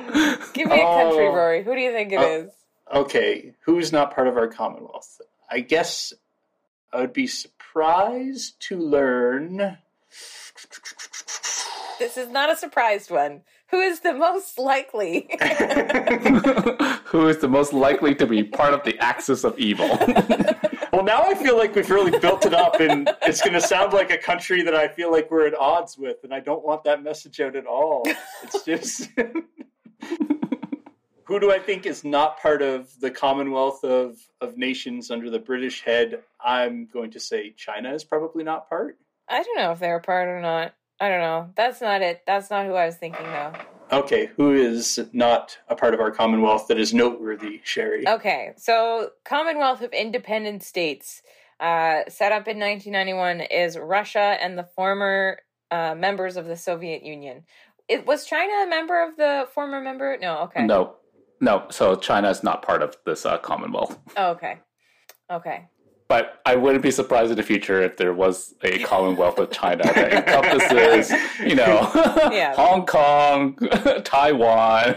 Yeah. Give me oh, a country, Rory. Who do you think it uh, is? Okay, who's not part of our Commonwealth? I guess I would be surprised to learn. This is not a surprised one. Who is the most likely? Who is the most likely to be part of the axis of evil? Well, now I feel like we've really built it up, and it's going to sound like a country that I feel like we're at odds with, and I don't want that message out at all. It's just... Who do I think is not part of the Commonwealth of, of Nations under the British head? I'm going to say China is probably not part. I don't know if they're part or not. I don't know. That's not it. That's not who I was thinking, though. Okay, who is not a part of our Commonwealth that is noteworthy, Sherry? Okay, so Commonwealth of Independent States, uh, set up in nineteen ninety-one, is Russia and the former uh, members of the Soviet Union. It, was China a member of the former member? No, okay. No, no. So China is not part of this uh, Commonwealth. Oh, okay, okay. But I wouldn't be surprised in the future if there was a Commonwealth of China that encompasses, you know, yeah. Hong Kong, Taiwan,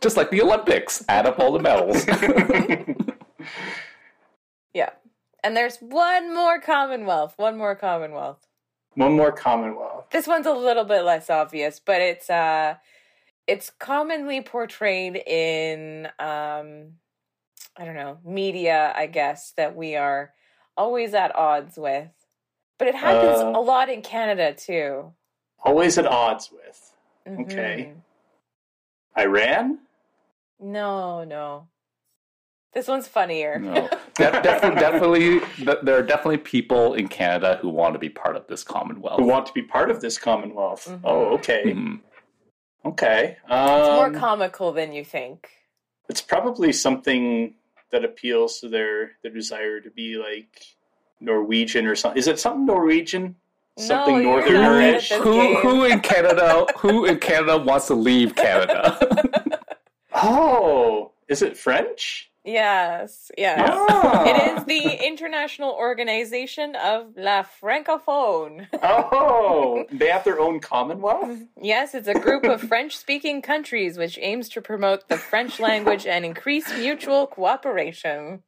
just like the Olympics, add up all the medals. Yeah. And there's one more Commonwealth, one more Commonwealth. One more Commonwealth. This one's a little bit less obvious, but it's uh, it's commonly portrayed in... Um, I don't know, media, I guess, that we are always at odds with. But it happens uh, a lot in Canada, too. Always at odds with. Mm-hmm. Okay. Iran? No, no. This one's funnier. No. De- definitely, definitely, there are definitely people in Canada who want to be part of this Commonwealth. Who want to be part of this Commonwealth. Mm-hmm. Oh, okay. Mm-hmm. Okay. Um, it's more comical than you think. It's probably something that appeals to their, their desire to be like Norwegian or something. Is it something Norwegian? Something no, Northernerish? Who who in Canada who in Canada wants to leave Canada? Oh, is it French? Yes, yes. Ah. It is the International Organization of La Francophone. Oh, they have their own Commonwealth? Yes, it's a group of French-speaking countries which aims to promote the French language and increase mutual cooperation.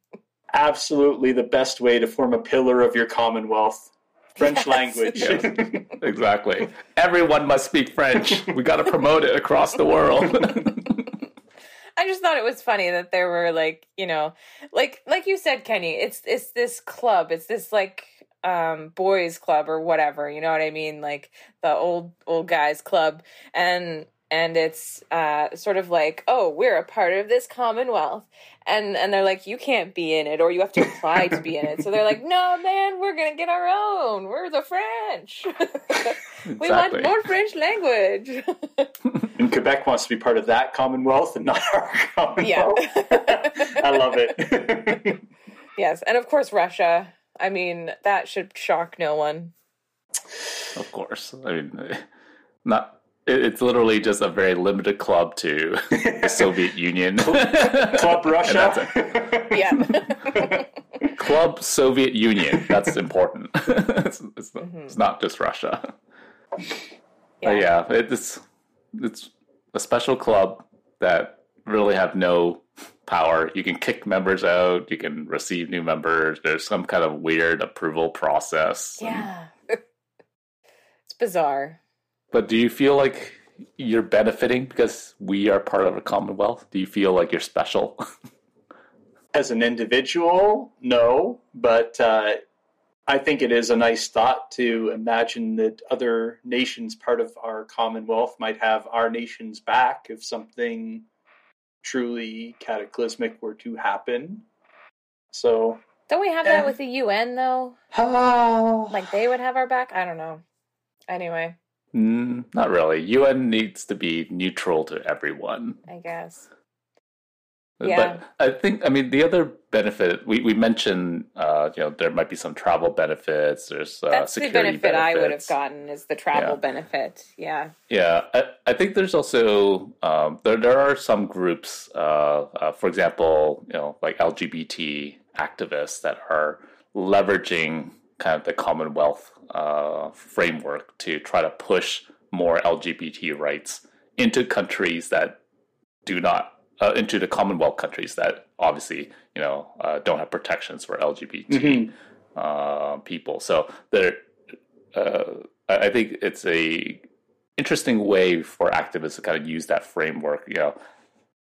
Absolutely the best way to form a pillar of your Commonwealth. French yes. language. Yes. Exactly. Everyone must speak French. We got to promote it across the world. I just thought it was funny that there were like, you know, like like you said, Kenny, it's it's this club, it's this like um, boys club or whatever, you know what I mean? Like the old old guys club, and And it's uh, sort of like, oh, we're a part of this Commonwealth. And and they're like, you can't be in it, or you have to apply to be in it. So they're like, no, man, we're going to get our own. We're the French. Exactly. We want more French language. And Quebec wants to be part of that Commonwealth and not our Commonwealth. Yeah. I love it. Yes. And of course, Russia. I mean, that should shock no one. Of course. I mean, not... It's literally just a very limited club to the Soviet Union. Club Russia? Yeah. Club Soviet Union. That's important. It's, it's, not, mm-hmm. it's not just Russia. Yeah, yeah it, it's, it's a special club that really have no power. You can kick members out. You can receive new members. There's some kind of weird approval process. Yeah. And... It's bizarre. But do you feel like you're benefiting because we are part of a Commonwealth? Do you feel like you're special? As an individual, no. But uh, I think it is a nice thought to imagine that other nations part of our Commonwealth might have our nation's back if something truly cataclysmic were to happen. So don't we have eh. that with the U N, though? Oh. Like they would have our back? I don't know. Anyway. Mm, not really. U N needs to be neutral to everyone, I guess. Yeah. But I think, I mean, the other benefit, we, we mentioned, uh, you know, there might be some travel benefits. There's uh, That's security benefits. That's the benefit benefits. I would have gotten is the travel yeah. benefit. Yeah. Yeah. I, I think there's also, um, there, there are some groups, uh, uh, for example, you know, like L G B T activists that are leveraging kind of the Commonwealth uh, framework to try to push more L G B T rights into countries that do not, uh, into the Commonwealth countries that obviously, you know, uh, don't have protections for L G B T mm-hmm. uh, people. So there, uh, I think it's a interesting way for activists to kind of use that framework, you know,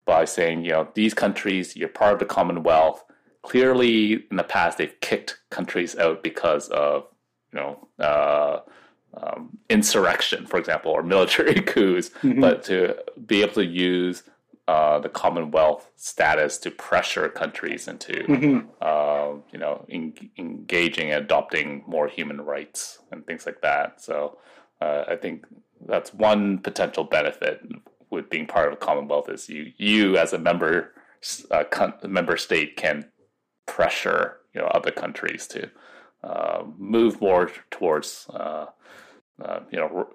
by saying, you know, these countries, you're part of the Commonwealth. Clearly, in the past, they've kicked countries out because of, you know, uh, um, insurrection, for example, or military coups. Mm-hmm. But to be able to use uh, the Commonwealth status to pressure countries into, mm-hmm. uh, you know, in, engaging and adopting more human rights and things like that. So uh, I think that's one potential benefit with being part of the Commonwealth is you, you as a member, uh, con- member state can pressure, you know, other countries to uh, move more towards, uh, uh, you know, r-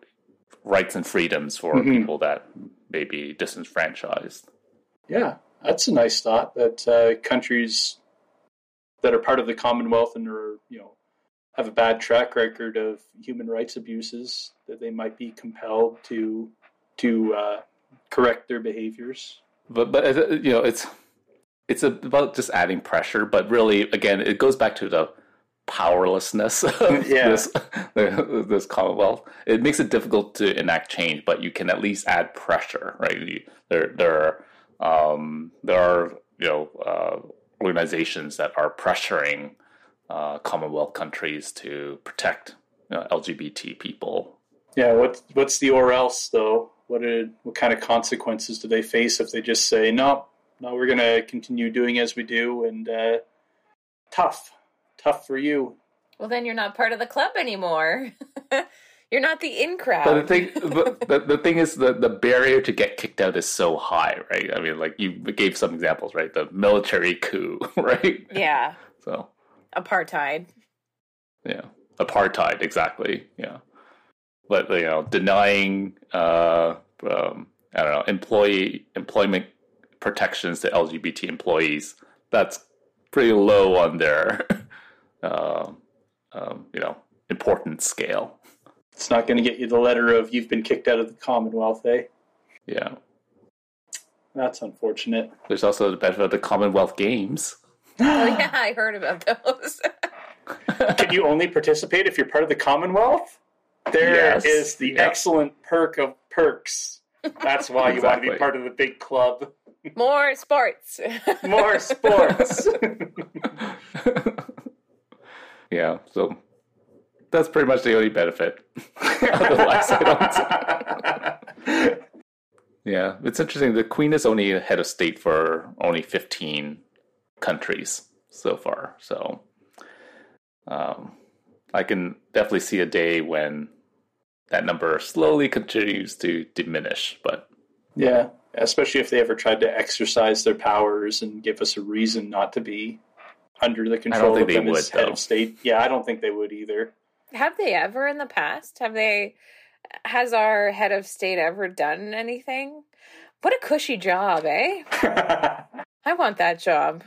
rights and freedoms for mm-hmm. people that may be disenfranchised. Yeah, that's a nice thought that uh, countries that are part of the Commonwealth and are, you know, have a bad track record of human rights abuses, that they might be compelled to to uh, correct their behaviors. But but you know it's. It's about just adding pressure, but really, again, it goes back to the powerlessness of yeah. this, this Commonwealth. It makes it difficult to enact change, but you can at least add pressure, right? You, there, there, are, um, there are you know uh, organizations that are pressuring uh, Commonwealth countries to protect you know, L G B T people. Yeah, what what's the or else though? What did, what kind of consequences do they face if they just say no? No, we're going to continue doing as we do, and uh, tough, tough for you. Well, then you're not part of the club anymore. You're not the in crowd. But the thing, but the, the thing is, the, the barrier to get kicked out is so high, right? I mean, like you gave some examples, right? The military coup, right? Yeah. So apartheid. Yeah, apartheid, exactly. Yeah, but you know, denying, uh, um, I don't know, employee employment. protections to L G B T employees, that's pretty low on their, uh, um, you know, important scale. It's not going to get you the letter of you've been kicked out of the Commonwealth, eh? Yeah. That's unfortunate. There's also the benefit of the Commonwealth Games. Oh, yeah, I heard about those. Can you only participate if you're part of the Commonwealth? There yes. is the yep. excellent perk of perks. That's why you exactly. want to be part of the big club. More sports. More sports. Yeah, so that's pretty much the only benefit. Otherwise, I don't. Yeah, it's interesting. The Queen is only head of state for only fifteen countries so far. So um, I can definitely see a day when that number slowly continues to diminish. But yeah, especially if they ever tried to exercise their powers and give us a reason not to be under the control of them as head of state. Yeah, I don't think they would either. Have they ever in the past? Have they... Has our head of state ever done anything? What a cushy job, eh? I want that job.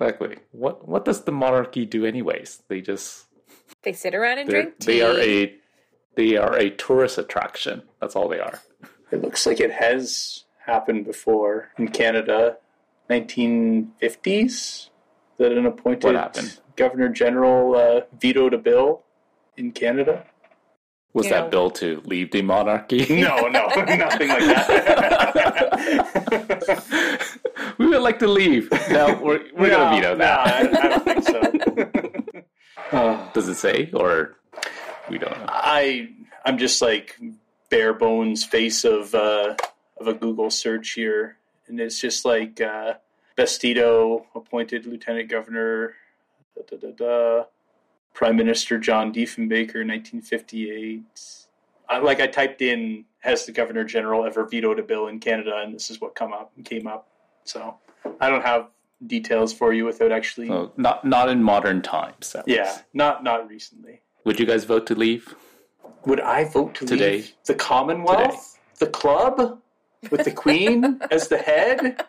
Exactly. What What does the monarchy do, anyways? They just they sit around and drink tea. They are a they are a tourist attraction. That's all they are. It looks like it has happened before in Canada, nineteen fifties. That an appointed governor general uh, vetoed a bill in Canada. Was you that know. bill to leave the monarchy? No, no, nothing like that. We would like to leave. No, we're we're no, gonna veto that. No, I, I don't think so. Uh, Does it say, or we don't know? I I'm just like bare bones face of uh, of a Google search here, and it's just like uh, Bastido appointed lieutenant governor. Da, da, da, da. Prime Minister John Diefenbaker, nineteen fifty-eight. I, like I typed in, has the Governor General ever vetoed a bill in Canada? And this is what come up came up. So I don't have details for you without actually. Oh, not not in modern times. Yeah, not not recently. Would you guys vote to leave? Would I vote to Today. leave the Commonwealth, Today. the club, with the Queen as the head?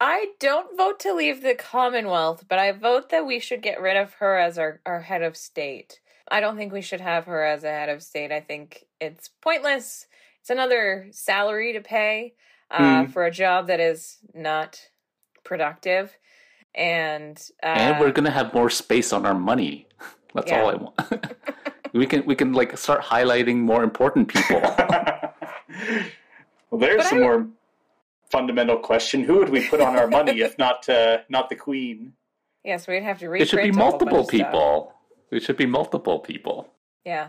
I don't vote to leave the Commonwealth, but I vote that we should get rid of her as our, our head of state. I don't think we should have her as a head of state. I think it's pointless. It's another salary to pay uh, mm. for a job that is not productive. And uh, and we're going to have more space on our money. That's yeah. all I want. We can we can like start highlighting more important people. Well, there's but some I, more... Fundamental question: who would we put on our money if not uh, not the Queen? Yes, we'd have to reprint. It should be multiple people. It should be multiple people. Yeah.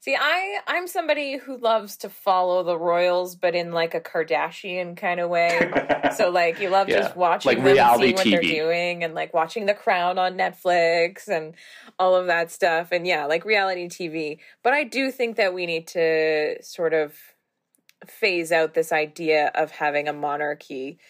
See, I I'm somebody who loves to follow the royals, but in like a Kardashian kind of way. So like you love yeah. just watching like them reality and seeing what T V. They're doing, and like watching The Crown on Netflix and all of that stuff. And yeah, like reality T V. But I do think that we need to sort of phase out this idea of having a monarchy,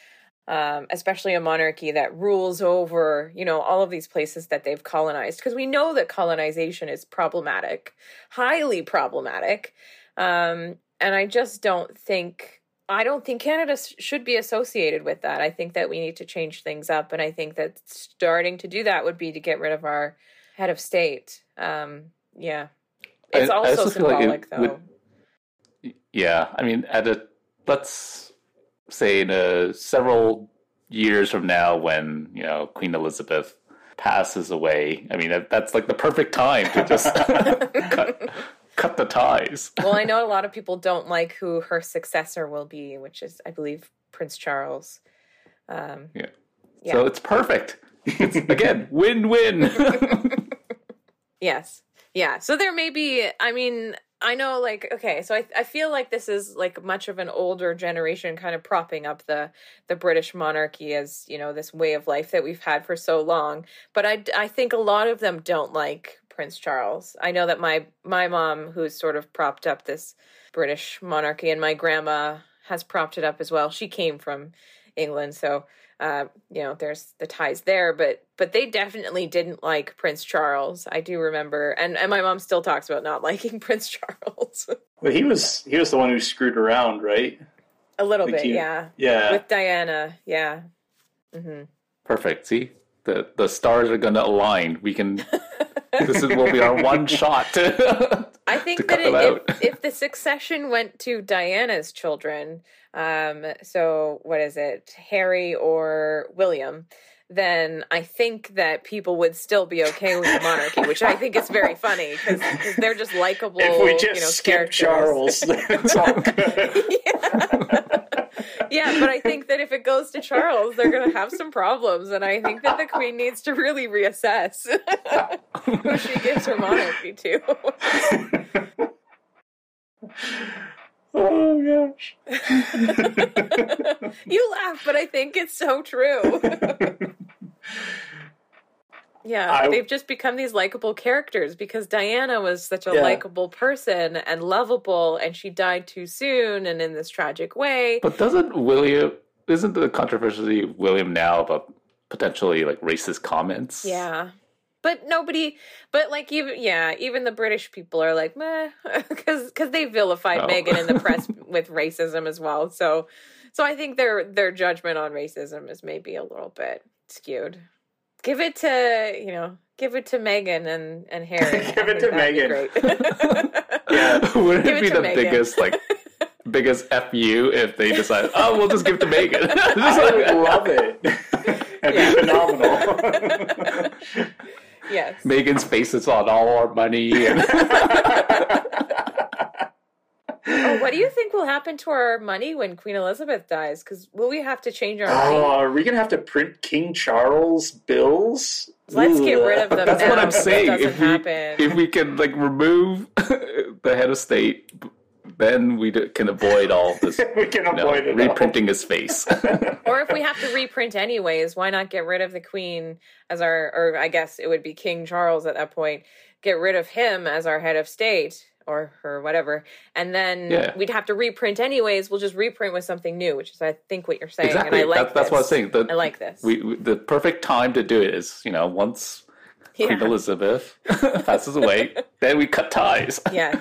um, especially a monarchy that rules over, you know, all of these places that they've colonized. Because we know that colonization is problematic, highly problematic. Um, and I just don't think, I don't think Canada should be associated with that. I think that we need to change things up. And I think that starting to do that would be to get rid of our head of state. Um, yeah. It's I, also, I also symbolic, like it, though. Would- Yeah, I mean, at a let's say in a several years from now, when you know Queen Elizabeth passes away, I mean that, that's like the perfect time to just cut, cut the ties. Well, I know a lot of people don't like who her successor will be, which is, I believe, Prince Charles. Um, yeah. yeah, so it's perfect. It's, again, win-win. Yes, yeah. So there may be, I mean. I know, like, okay, so I I feel like this is, like, much of an older generation kind of propping up the, the British monarchy as, you know, this way of life that we've had for so long. But I, I think a lot of them don't like Prince Charles. I know that my, my mom, who's sort of propped up this British monarchy, and my grandma has propped it up as well. She came from England, so, uh, you know, there's the ties there. But but they definitely didn't like Prince Charles. I do remember. And, and my mom still talks about not liking Prince Charles. Well, he was he was the one who screwed around, right? A little like bit, you, yeah. Yeah. With Diana, yeah. Mm-hmm. Perfect. See? The the stars are going to align. We can... This is, will be our one shot to, I think to that it, if, if the succession went to Diana's children, um, so what is it, Harry or William, then I think that people would still be okay with the monarchy, which I think is very funny because they're just likable. If we just you know, skip characters. Charles, it's all good. Yeah. Yeah, but I think that if it goes to Charles, they're going to have some problems, and I think that the Queen needs to really reassess who she gives her monarchy to. Oh, gosh. You laugh, but I think it's so true. Yeah, I, they've just become these likable characters because Diana was such a yeah. likable person and lovable, and she died too soon and in this tragic way. But doesn't William, isn't the controversy of William now about potentially like racist comments? Yeah. But nobody, but like even, yeah, even the British people are like, meh, because they vilified oh. Meghan in the press with racism as well. So so I think their their judgment on racism is maybe a little bit skewed. Give it to, you know, give it to Meghan and, and Harry. Give it to Meghan. Yeah. Wouldn't it, it be the Meghan. biggest, like, biggest F you if they decide, oh, we'll just give it to Meghan. I would love it. It'd yeah. be phenomenal. Yes. Megan's face is on all our money. And oh, what do you think will happen to our money when Queen Elizabeth dies? Because will we have to change our money? Oh, are we going to have to print King Charles bills? Let's Ooh. get rid of them. But that's now, what I'm saying. If we, if we can like remove the head of state, then we do, can avoid all this. We can avoid know, it reprinting all. His face. Or if we have to reprint anyways, why not get rid of the Queen as our, or I guess it would be King Charles at that point, get rid of him as our head of state or her, whatever. And then yeah. we'd have to reprint anyways. We'll just reprint with something new, which is, I think, what you're saying. Exactly. And I like that, that's what I was saying. The, I like this. We, we, the perfect time to do it is, you know, once yeah. Queen Elizabeth passes away, then we cut ties. Yes.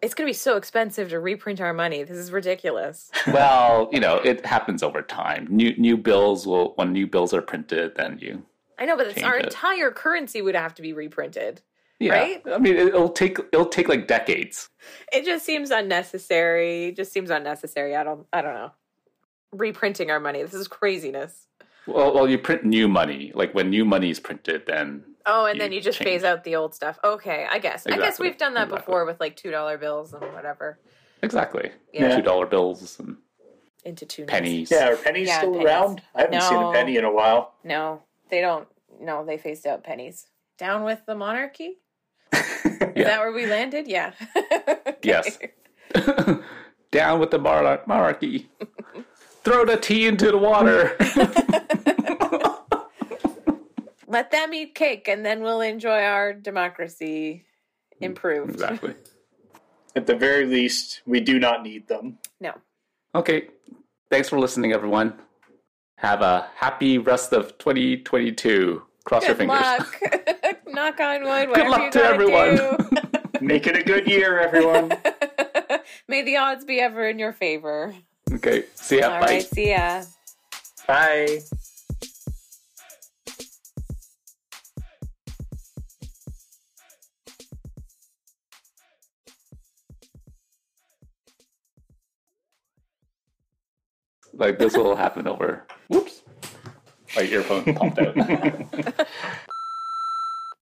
It's going to be so expensive to reprint our money. This is ridiculous. Well, you know, it happens over time. New new bills will, when new bills are printed, then you I know, but it's, our it. entire currency would have to be reprinted, yeah. right? I mean, it'll take it'll take like decades. It just seems unnecessary. It just seems unnecessary. I don't I don't know. Reprinting our money. This is craziness. Well, well, you print new money. Like when new money is printed, then Oh, and you then you just change. phase out the old stuff. Okay, I guess. Exactly. I guess we've done that exactly. before with like two dollar bills and whatever. Exactly. Yeah. two dollar bills and into two pennies. Yeah, are pennies yeah, still pennies. around? I haven't no. seen a penny in a while. No, they don't. No, they phased out pennies. Down with the monarchy? Is yeah. that where we landed? Yeah. Yes. Down with the mar- monarchy. Throw the tea into the water. Let them eat cake, and then we'll enjoy our democracy improved. Exactly. At the very least, we do not need them. No. Okay. Thanks for listening, everyone. Have a happy rest of twenty twenty-two. Cross good your fingers. Good luck. Knock on wood. Good luck you to everyone. Do. Make it a good year, everyone. May the odds be ever in your favor. Okay. See ya. All Bye. right. See ya. Bye. Like, this will happen over. Whoops. My earphone popped out.